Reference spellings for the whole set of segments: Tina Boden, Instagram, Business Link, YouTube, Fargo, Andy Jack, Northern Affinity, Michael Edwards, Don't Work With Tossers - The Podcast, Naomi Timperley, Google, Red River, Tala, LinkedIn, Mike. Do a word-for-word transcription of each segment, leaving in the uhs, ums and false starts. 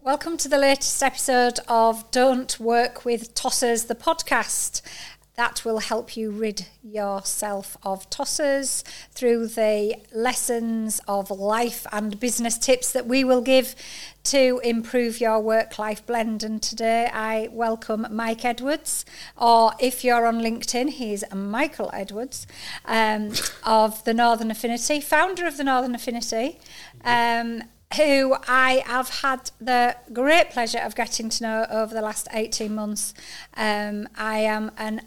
Welcome to the latest episode of Don't Work With Tossers, the podcast. That will help you rid yourself of tossers through the lessons of life and business tips that we will give to improve your work-life blend. And today I welcome Mike Edwards, or if you're on LinkedIn, he's Michael Edwards, um, of the Northern Affinity, founder of the Northern Affinity, um, who I have had the great pleasure of getting to know over the last eighteen months. Um, I am an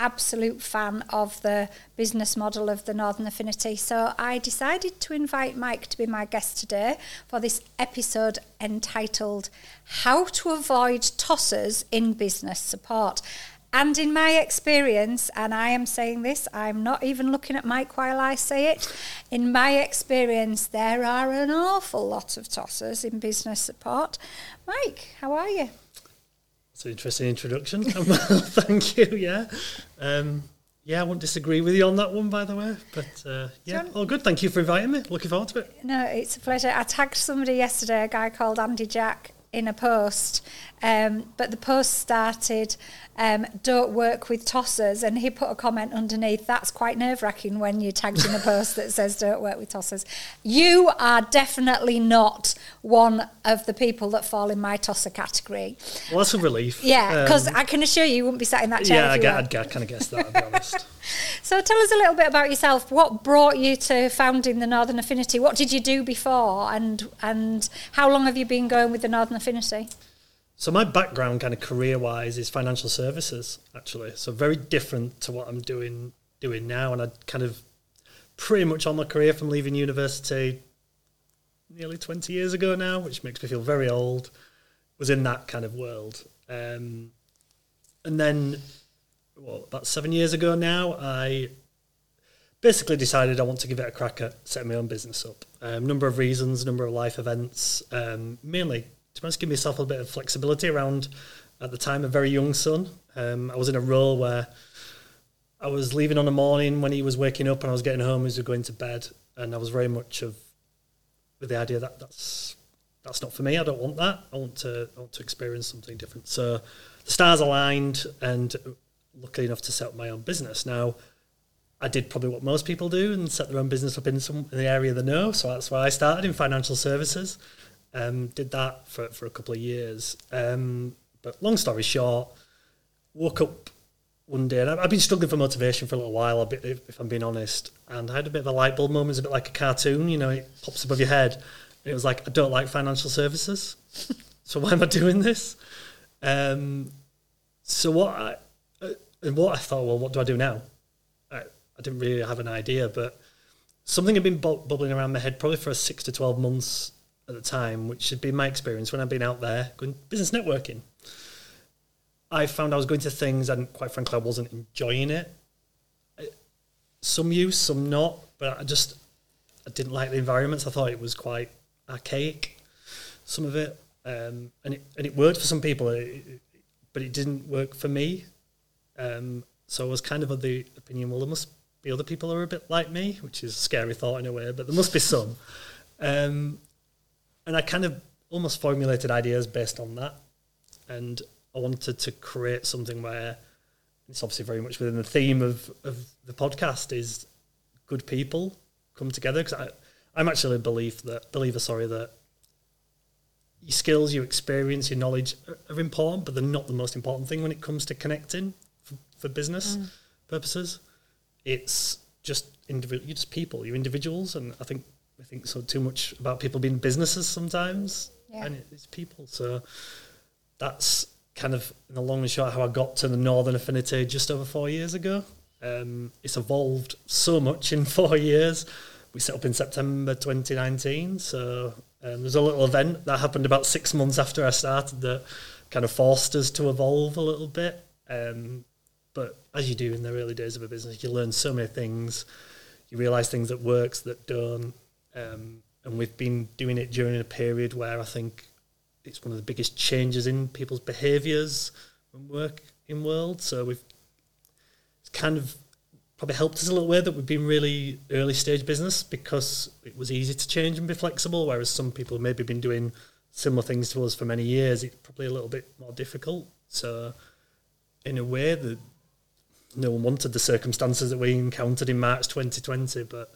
absolute fan of the business model of the Northern Affinity. So I decided to invite Mike to be my guest today for this episode entitled How to Avoid Tossers in Business Support. And in my experience, and I am saying this, I'm not even looking at Mike while I say it, in my experience, there are an awful lot of tossers in business support. Mike, how are you? It's an interesting introduction. Thank you, yeah. Um, yeah, I won't disagree with you on that one, by the way. But, uh, yeah, all good. Thank you for inviting me. Looking forward to it. No, it's a pleasure. I tagged somebody yesterday, a guy called Andy Jack, in a post, um, but the post started, um, don't work with tossers, and he put a comment underneath, that's quite nerve-wracking when you're tagged in a post that says don't work with tossers. You are definitely not one of the people that fall in my tosser category. Well, that's a relief. Yeah, because um, I can assure you you wouldn't be sat in that chair. Yeah, I, get, I'd get, I kind of guessed that, I'll be honest. So tell us a little bit about yourself. What brought you to founding the Northern Affinity? What did you do before, and and how long have you been going with the Northern Affinity? So my background, kind of career-wise, is financial services, actually. So very different to what I'm doing doing now. And I kind of pretty much all my career from leaving university nearly twenty years ago now, which makes me feel very old, was in that kind of world. Um, and then... well, about seven years ago now, I basically decided I want to give it a crack at setting my own business up. A um, number of reasons, number of life events, um, mainly to just give myself a bit of flexibility around, at the time, a very young son. Um, I was in a role where I was leaving on a morning when he was waking up and I was getting home as we were going to bed, and I was very much of with the idea that that's that's not for me, I don't want that, I want to, I want to experience something different. So the stars aligned and... lucky enough to set up my own business. Now, I did probably what most people do and set their own business up in some in the area they know. So that's why I started in financial services. Um, did that for, for a couple of years. Um, but long story short, woke up one day, and I've been struggling for motivation for a little while, a bit, if I'm being honest. And I had a bit of a light bulb moment. It's a bit like a cartoon, you know, it pops above your head. And it was like, I don't like financial services. So why am I doing this? Um, so what I... And what I thought, well, what do I do now? I, I didn't really have an idea, but something had been bu- bubbling around my head probably for six to twelve months at the time, which had been my experience when I've been out there going business networking. I found I was going to things and, quite frankly, I wasn't enjoying it. Some use, some not, but I just I didn't like the environments. I thought it was quite archaic, some of it. Um, and, it and it worked for some people, but it didn't work for me. Um, so I was kind of of the opinion, well, there must be other people who are a bit like me, which is a scary thought in a way, but there must be some. Um, and I kind of almost formulated ideas based on that. And I wanted to create something where, it's obviously very much within the theme of, of the podcast, is good people come together. Because I'm actually a belief that, believer, sorry, that your skills, your experience, your knowledge are, are important, but they're not the most important thing when it comes to connecting. For business mm. purposes, it's just individual. You're just people. You're individuals, and I think I think so too much about people being businesses sometimes, yeah. And it's people. So that's kind of in the long and short how I got to the Northern Affinity just over four years ago. Um, it's evolved so much in four years. We set up in September twenty nineteen, so um, there's a little event that happened about six months after I started that kind of forced us to evolve a little bit. Um, But as you do in the early days of a business, you learn so many things. You realise things that works, that don't. Um, and we've been doing it during a period where I think it's one of the biggest changes in people's behaviours and work in world. So we've it's kind of probably helped us a little way that we've been really early stage business, because it was easy to change and be flexible, whereas some people maybe been doing similar things to us for many years, it's probably a little bit more difficult. So in a way, that no one wanted the circumstances that we encountered in March twenty twenty, but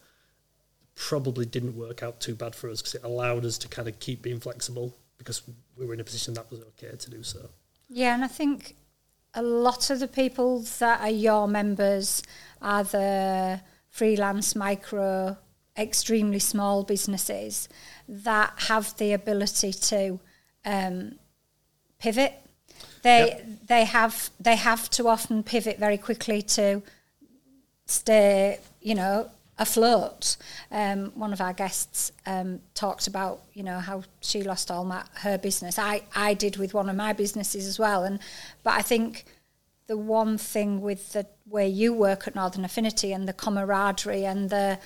probably didn't work out too bad for us, because it allowed us to kind of keep being flexible, because we were in a position that was okay to do so. Yeah, and I think a lot of the people that are your members are the freelance, micro, extremely small businesses that have the ability to um, pivot. They yep. they have they have to often pivot very quickly to stay, you know, afloat. Um, one of our guests um, talked about, you know, how she lost all my, her business. I, I did with one of my businesses as well. And but I think the one thing with the way you work at Northern Affinity and the camaraderie and the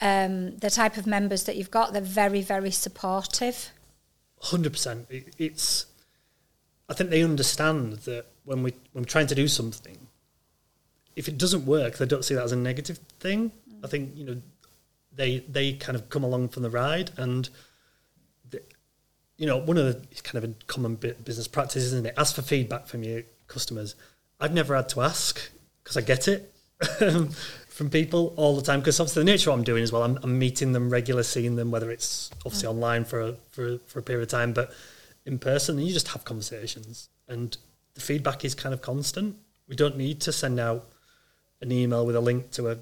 um, the type of members that you've got, they're very, very supportive. one hundred percent. It, it's... I think they understand that when, we, when we're trying to do something, if it doesn't work, they don't see that as a negative thing. Mm. I think, you know, they they kind of come along for the ride. And, the, you know, one of the kind of a common business practice, isn't it? Ask for feedback from your customers. I've never had to ask, because I get it from people all the time, because obviously the nature of what I'm doing as well, I'm, I'm meeting them regularly, seeing them, whether it's obviously mm. online for a, for, for a period of time, but in person, and you just have conversations, and the feedback is kind of constant. We don't need to send out an email with a link to a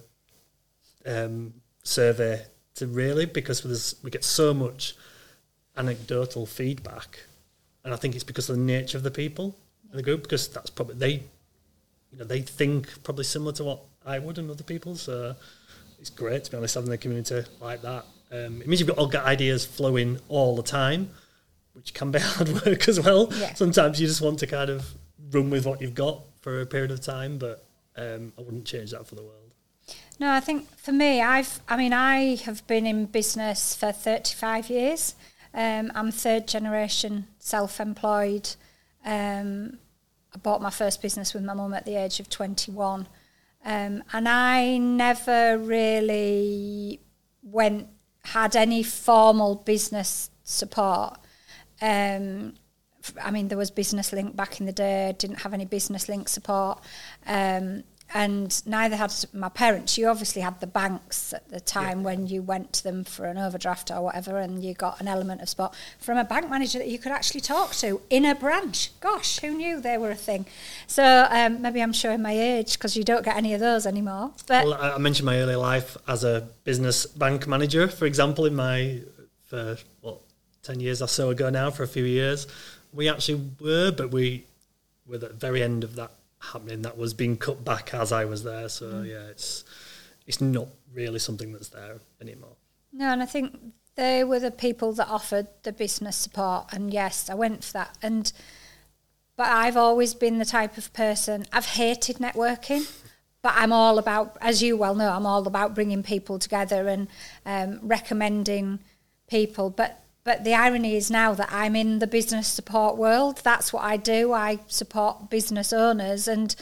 um, survey to really, because we get so much anecdotal feedback, and I think it's because of the nature of the people in the group, because that's probably they, you know, they think probably similar to what I would and other people. So it's great, to be honest, having a community like that. Um, it means you've got all got ideas flowing all the time, which can be hard work as well. Yeah. Sometimes you just want to kind of run with what you've got for a period of time, but um, I wouldn't change that for the world. No, I think for me, I've, I mean, I have been in business for thirty-five years. Um, I'm third generation self-employed. Um, I bought my first business with my mum at the age of twenty-one. Um, and I never really went, had any formal business support. Um, I mean, there was Business Link back in the day. Didn't have any Business Link support, um, and neither had my parents. You obviously had the banks at the time, yeah, when you went to them for an overdraft or whatever, and you got an element of support from a bank manager that you could actually talk to in a branch. Gosh, who knew they were a thing? So um, maybe I'm showing my age, because you don't get any of those anymore. But well, I mentioned my early life as a business bank manager, for example, in my for well. ten years or so ago now, for a few years, we actually were, but we were at the very end of that happening. That was being cut back as I was there. So, mm. yeah, it's it's not really something that's there anymore. No, and I think they were the people that offered the business support. And, yes, I went for that. And but I've always been the type of person, I've hated networking. But I'm all about, as you well know, I'm all about bringing people together and um, recommending people. But But the irony is now that I'm in the business support world. That's what I do. I support business owners. And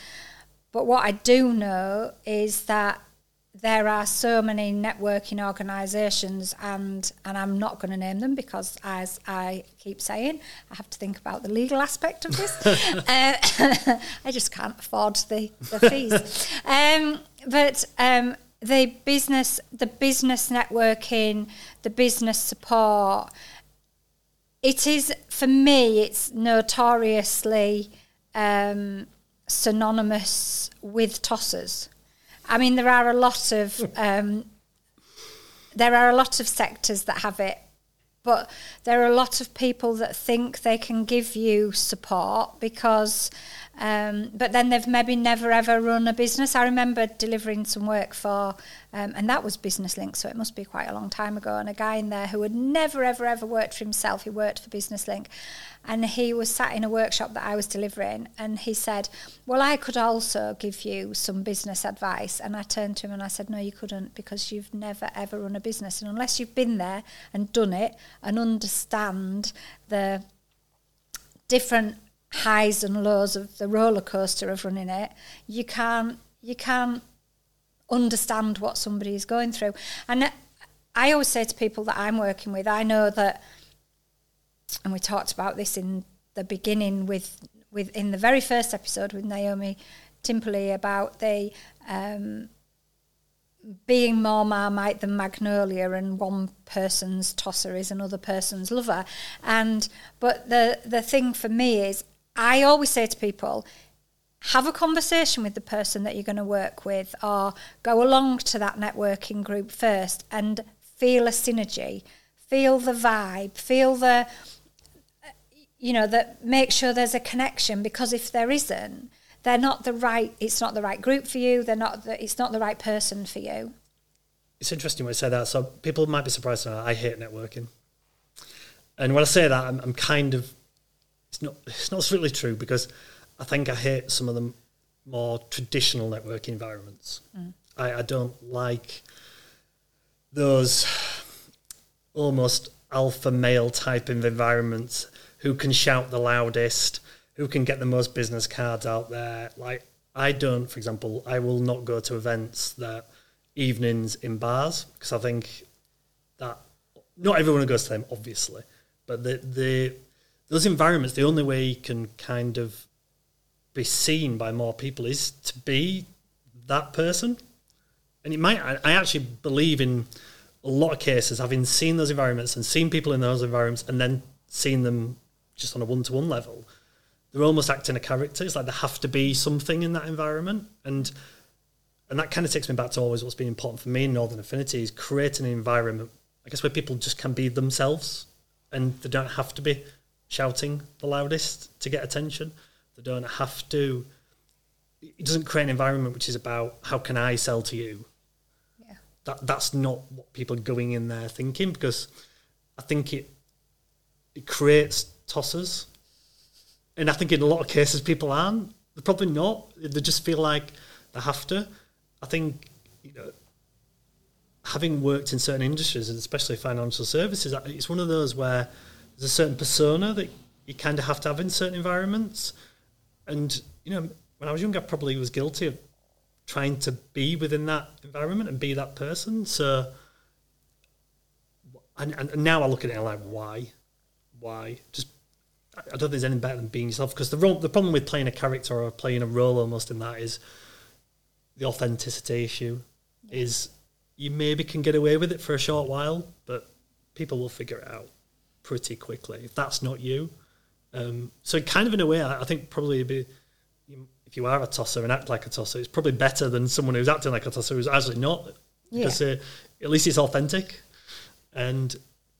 but what I do know is that there are so many networking organisations, and, and I'm not going to name them, because as I keep saying, I have to think about the legal aspect of this. uh, I just can't afford the, the fees. Um, but... Um, The business, the business networking, the business support, it is, for me, it's notoriously um, synonymous with tossers. I mean, there are a lot of, um, there are a lot of sectors that have it, but there are a lot of people that think they can give you support because... Um, but then they've maybe never ever run a business. I remember delivering some work for, um, and that was Business Link, so it must be quite a long time ago, and a guy in there who had never ever ever worked for himself, he worked for Business Link, and he was sat in a workshop that I was delivering, and he said, well, I could also give you some business advice. And I turned to him and I said, no, you couldn't, because you've never ever run a business, and unless you've been there and done it and understand the different highs and lows of the roller coaster of running it, you can't you can't understand what somebody is going through. And I always say to people that I'm working with, I know that, and we talked about this in the beginning with, with in the very first episode with Naomi Timperley about the um, being more Marmite than Magnolia, and one person's tosser is another person's lover. And but the the thing for me is, I always say to people, have a conversation with the person that you're going to work with, or go along to that networking group first and feel a synergy, feel the vibe, feel the, you know, that make sure there's a connection, because if there isn't, they're not the right, it's not the right group for you, they're not, the, it's not the right person for you. It's interesting when you say that. So people might be surprised, I hate networking. And when I say that, I'm, I'm kind of, it's not, it's not strictly true, because I think I hate some of the more traditional networking environments. Mm. I, I don't like those almost alpha male type of environments who can shout the loudest, who can get the most business cards out there. Like, I don't, for example, I will not go to events that evenings in bars, because I think that not everyone who goes to them, obviously, but the, the those environments, the only way you can kind of be seen by more people is to be that person. And it might, I, I actually believe in a lot of cases, having seen those environments and seen people in those environments and then seen them just on a one-to-one level, they're almost acting a character. It's like they have to be something in that environment. And and that kind of takes me back to always what's been important for me in Northern Affinity is creating an environment, I guess, where people just can be themselves and they don't have to be shouting the loudest to get attention. They don't have to... It doesn't create an environment which is about, how can I sell to you? Yeah. That That's not what people are going in there thinking, because I think it it creates tossers. And I think in a lot of cases people aren't. They're probably not. They just feel like they have to. I think, you know, having worked in certain industries, and especially financial services, it's one of those where there's a certain persona that you kind of have to have in certain environments. And, you know, when I was young, I probably was guilty of trying to be within that environment and be that person. So, and, and now I look at it and I'm like, why? Why? Just, I don't think there's anything better than being yourself, because the role, the problem with playing a character or playing a role almost in that is the authenticity issue. Yeah. Is you maybe can get away with it for a short while, but people will figure it out pretty quickly if that's not you. Um, so kind of in a way, I think probably be, if you are a tosser and act like a tosser, it's probably better than someone who's acting like a tosser who's actually not. Yeah. Because uh, at least it's authentic. And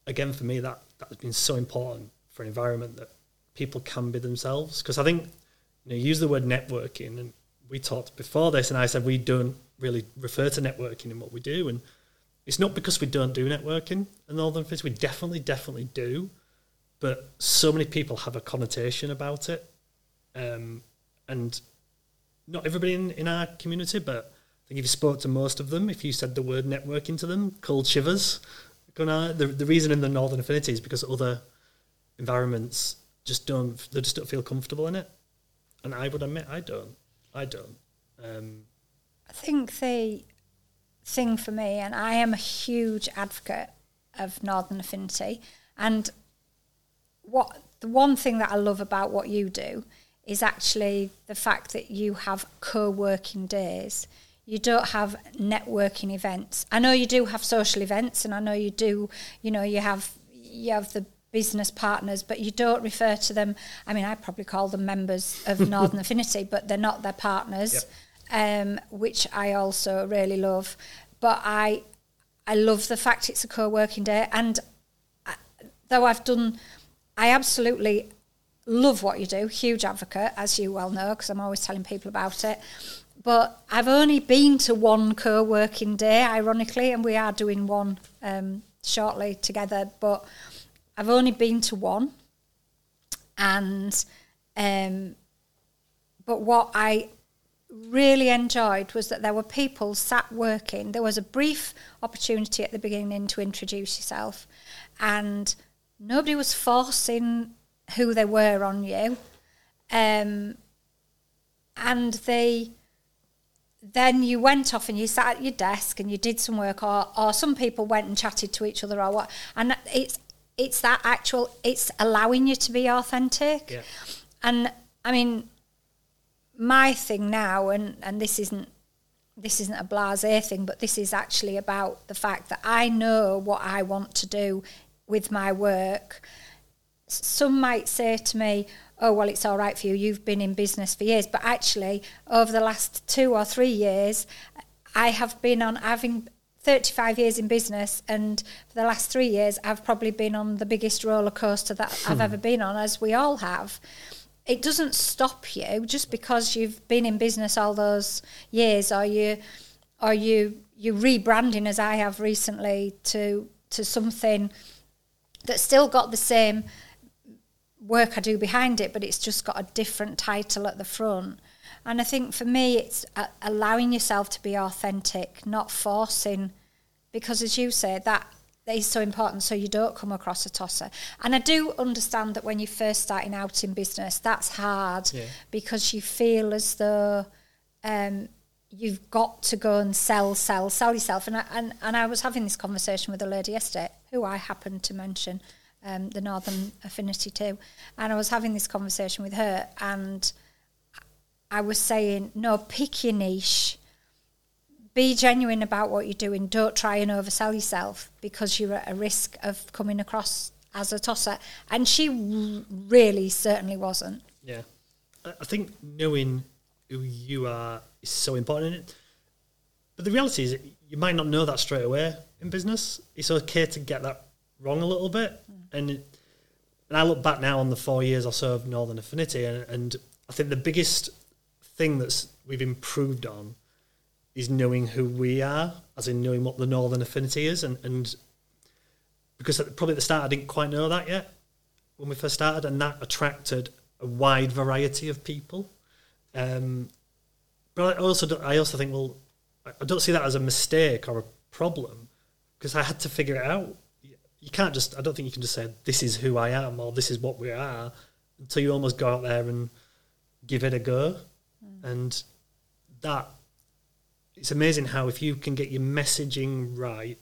again, for me, that, that has been so important for an environment that people can be themselves. Because I think, you know, you use the word networking, and we talked before this, and I said we don't really refer to networking in what we do. And it's not because we don't do networking in Northern Affinity. We definitely, definitely do. But so many people have a connotation about it. Um, and not everybody in, in our community, but I think if you spoke to most of them, if you said the word networking to them, cold shivers. Gonna, the, the reason in the Northern Affinity is because other environments just don't, they just don't feel comfortable in it. And I would admit, I don't. I don't. Um, I think the thing for me, and I am a huge advocate of Northern Affinity, and what the one thing that I love about what you do is actually the fact that you have co-working days. You don't have networking events. I know you do have social events, and I know you do, you know, you have you have the business partners, but you don't refer to them. I mean, I probably call them members of Northern Affinity, but they're not, their partners, yep. um, which I also really love. But I I love the fact it's a co-working day, and I, though I've done... I absolutely love what you do, huge advocate, as you well know, because I'm always telling people about it. But I've only been to one co-working day, ironically, and we are doing one um, shortly together, but I've only been to one. And um, but what I really enjoyed was that there were people sat working. There was a brief opportunity at the beginning to introduce yourself, and nobody was forcing who they were on you. Um, and they, then you went off and you sat at your desk and you did some work, or, or some people went and chatted to each other or what. And it's it's that actual, it's allowing you to be authentic. Yeah. And I mean, my thing now, and, and this isn't this isn't a blasé thing, but this is actually about the fact that I know what I want to do with my work. Some might say to me, oh, well, it's all right for you, you've been in business for years. But actually, over the last two or three years, I have been on having thirty-five years in business, and for the last three years, I've probably been on the biggest roller coaster that I've ever been on, as we all have. It doesn't stop you just because you've been in business all those years, or you, or you, you rebranding, as I have recently, to to something that's still got the same work I do behind it, but it's just got a different title at the front. And I think for me, it's a- allowing yourself to be authentic, not forcing, because as you say, that, that is so important, so you don't come across a tosser. And I do understand that when you're first starting out in business, that's hard, yeah, because you feel as though um, you've got to go and sell, sell, sell yourself. And I, and, and I was having this conversation with a lady yesterday, who I happened to mention, Um, the Northern Affinity too, and I was having this conversation with her, and I was saying, no, pick your niche, be genuine about what you're doing, don't try and oversell yourself, because you're at a risk of coming across as a tosser. And she really certainly wasn't. Yeah, I think knowing who you are is so important in it, but the reality is you might not know that straight away in business. It's okay to get that wrong a little bit, and and I look back now on the four years or so of Northern Affinity, and, and I think the biggest thing that's we've improved on is knowing who we are, as in knowing what the Northern Affinity is, and, and because at the, probably at the start I didn't quite know that yet when we first started, and that attracted a wide variety of people. Um, but I also don't, I also think, well, I don't see that as a mistake or a problem, because I had to figure it out. You can't just, I don't think you can just say, this is who I am, or this is what we are, until you almost go out there and give it a go. Mm. And that, it's amazing how if you can get your messaging right,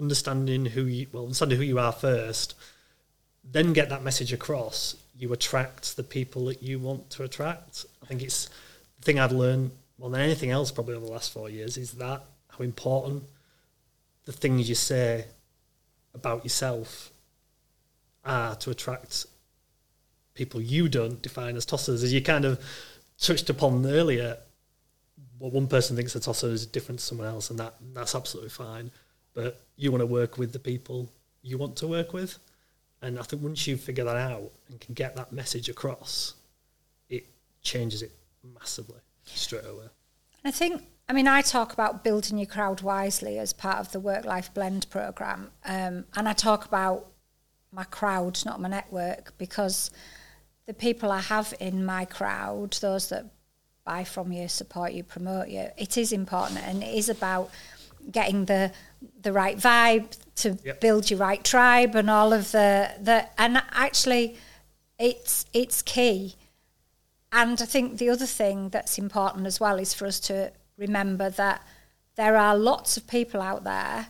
understanding who you, well, understanding who you are first, then get that message across, you attract the people that you want to attract. I think it's the thing I've learned more than anything else probably over the last four years is that, how important the things you say about yourself are to attract people you don't define as tossers. As you kind of touched upon earlier, what one person thinks a tosser is different to someone else, and that that's absolutely fine. But you want to work with the people you want to work with, and I think once you figure that out and can get that message across, it changes it massively straight away. I think, I mean, I talk about building your crowd wisely as part of the Work-Life Blend programme. Um, and I talk about my crowd, not my network, because the people I have in my crowd, those that buy from you, support you, promote you, it is important. And it is about getting the the right vibe to yep. build your right tribe and all of the... the and actually, it's it's key. And I think the other thing that's important as well is for us to... remember that there are lots of people out there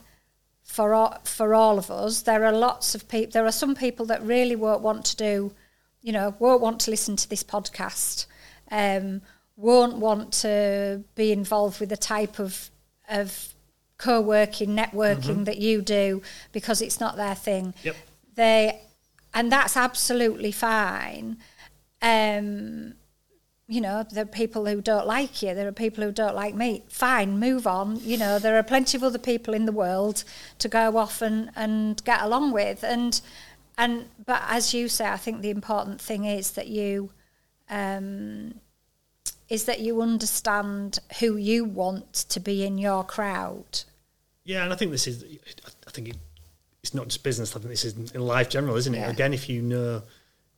for all, for all of us. There are lots of people. There are some people that really won't want to do, you know, won't want to listen to this podcast, um, won't want to be involved with the type of of co-working, networking mm-hmm. that you do, because it's not their thing. Yep. They, and that's absolutely fine. Um, You know, there are people who don't like you. There are people who don't like me. Fine, move on. You know, there are plenty of other people in the world to go off and, and get along with. And and but as you say, I think the important thing is that you um, is that you understand who you want to be in your crowd. Yeah, and I think this is. I think it, it's not just business. I think this is in life general, isn't it? Yeah. Again, if you know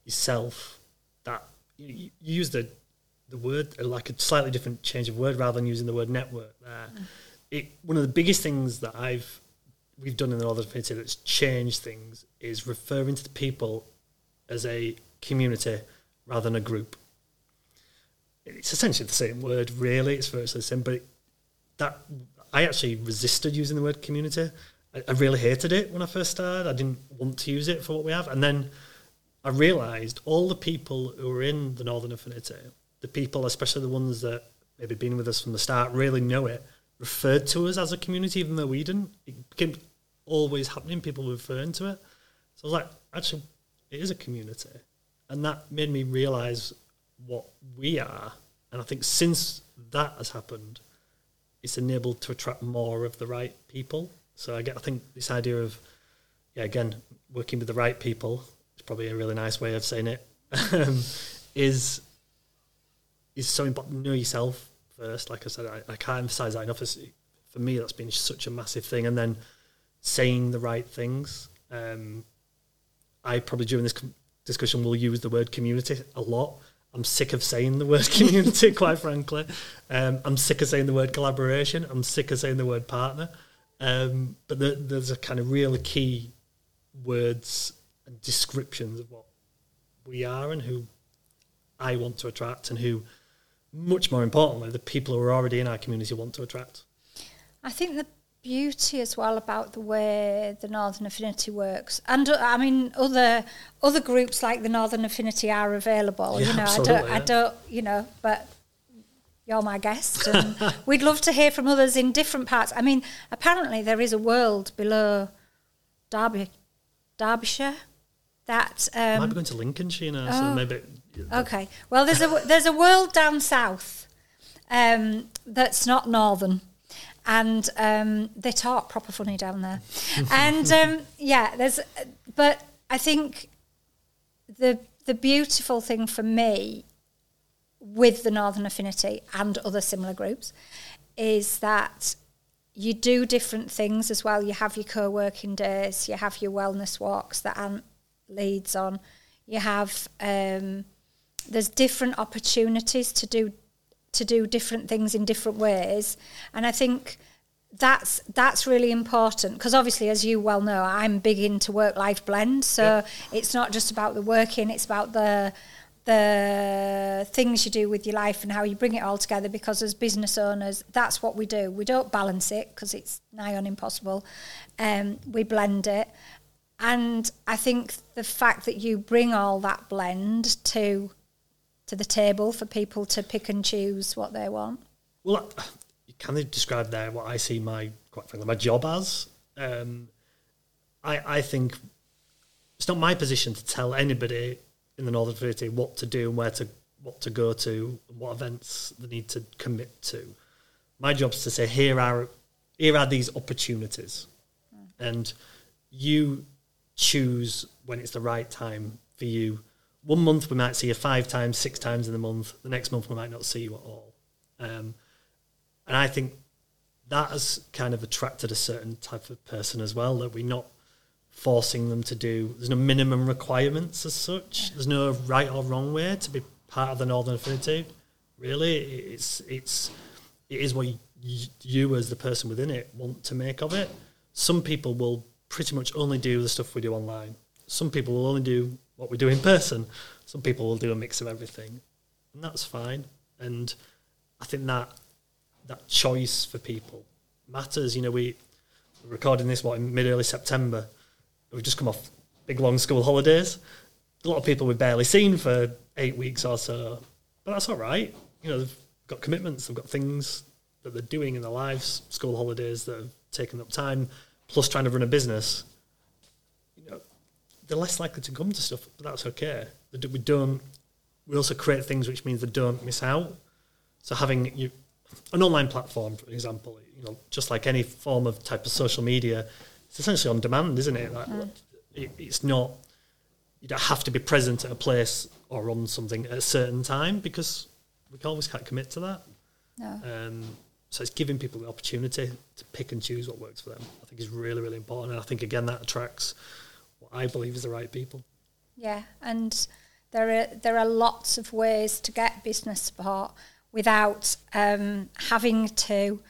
yourself, that you, you use the. the word, like a slightly different change of word rather than using the word network there. Mm. It, one of the biggest things that I've we've done in the Northern Affinity that's changed things is referring to the people as a community rather than a group. It's essentially the same word, really. It's virtually the same, but it, that I actually resisted using the word community. I, I really hated it when I first started. I didn't want to use it for what we have. And then I realised all the people who were in the Northern Affinity, the people, especially the ones that maybe been with us from the start, really know it, referred to us as a community, even though we didn't. It kept always happening, people referring to it. So I was like, actually, it is a community. And that made me realise what we are. And I think since that has happened, it's enabled to attract more of the right people. So I get, I think this idea of, yeah, again, working with the right people, it's probably a really nice way of saying it, is is so important. Know yourself first. Like I said, I, I can't emphasise that enough. It's, for me, that's been such a massive thing. And then saying the right things. Um, I probably during this com- discussion will use the word community a lot. I'm sick of saying the word community, quite frankly. Um, I'm sick of saying the word collaboration. I'm sick of saying the word partner. Um, but the, there's a kind of really key words and descriptions of what we are and who I want to attract and who, much more importantly, the people who are already in our community want to attract. I think the beauty as well about the way the Northern Affinity works, and uh, I mean other other groups like the Northern Affinity are available. Yeah, you know, I don't, yeah. I don't, you know, but you're my guest, and we'd love to hear from others in different parts. I mean, apparently there is a world below Derby, Derbyshire. That um, might be going to Lincolnshire now, oh, so maybe. Yeah. Okay, well, there's a there's a world down south um, that's not northern. And um, they talk proper funny down there. and, um, yeah, there's... But I think the the beautiful thing for me with the Northern Affinity and other similar groups is that you do different things as well. You have your co-working days, you have your wellness walks that Ant leads on, you have... Um, there's different opportunities to do to do different things in different ways. And I think that's that's really important because obviously, as you well know, I'm big into work-life blend. So yep. It's not just about the working, it's about the the things you do with your life and how you bring it all together, because as business owners, that's what we do. We don't balance it because it's nigh on impossible. Um, we blend it. And I think the fact that you bring all that blend to... to the table for people to pick and choose what they want. Well, you kind of described there what I see my, quite frankly, my job as. Um, I, I think it's not my position to tell anybody in the Northern Affinity what to do and where to, what to go to, and what events they need to commit to. My job is to say, here are here are these opportunities, mm. and you choose when it's the right time for you. One month we might see you five times, six times in the month. The next month we might not see you at all. Um, and I think that has kind of attracted a certain type of person as well, that we're not forcing them to do. There's no minimum requirements as such. There's no right or wrong way to be part of the Northern Affinity. Really, it's it's it is what you, you as the person within it want to make of it. Some people will pretty much only do the stuff we do online. Some people will only do what we do in person. Some people will do a mix of everything, and that's fine. And I think that that choice for people matters. You know, we we're recording this what in mid early September. We've just come off big long school holidays. A lot of people we've barely seen for eight weeks or so, but that's all right. You know, they've got commitments, they've got things that they're doing in their lives, school holidays that have taken up time, plus trying to run a business. They're less likely to come to stuff, but that's okay. We don't. We also create things which means they don't miss out. So having you, an online platform, for example, you know, just like any form of type of social media, it's essentially on demand, isn't it? Like, mm. it it's not. You don't have to be present at a place or on something at a certain time because we always can't commit to that. No. Um, so it's giving people the opportunity to pick and choose what works for them. I think is really, really important, and I think again that attracts. I believe is the right people. Yeah, and there are there are lots of ways to get business support without um, having to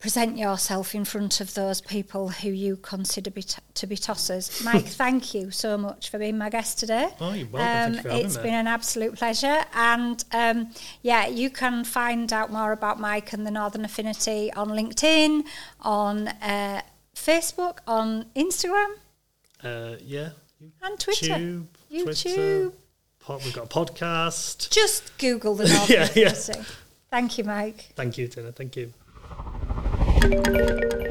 present yourself in front of those people who you consider be t- to be tossers. Mike, thank you so much for being my guest today. Oh, you're welcome. Um, you it's been there. An absolute pleasure. And um, yeah, you can find out more about Mike and the Northern Affinity on LinkedIn, on uh, Facebook, on Instagram. Uh, yeah. And Twitter. Tube, YouTube. Twitter, pod, we've got a podcast. Just Google the Northern yeah, Affinity. Yeah. Thank you, Mike. Thank you, Tina. Thank you. Thank you.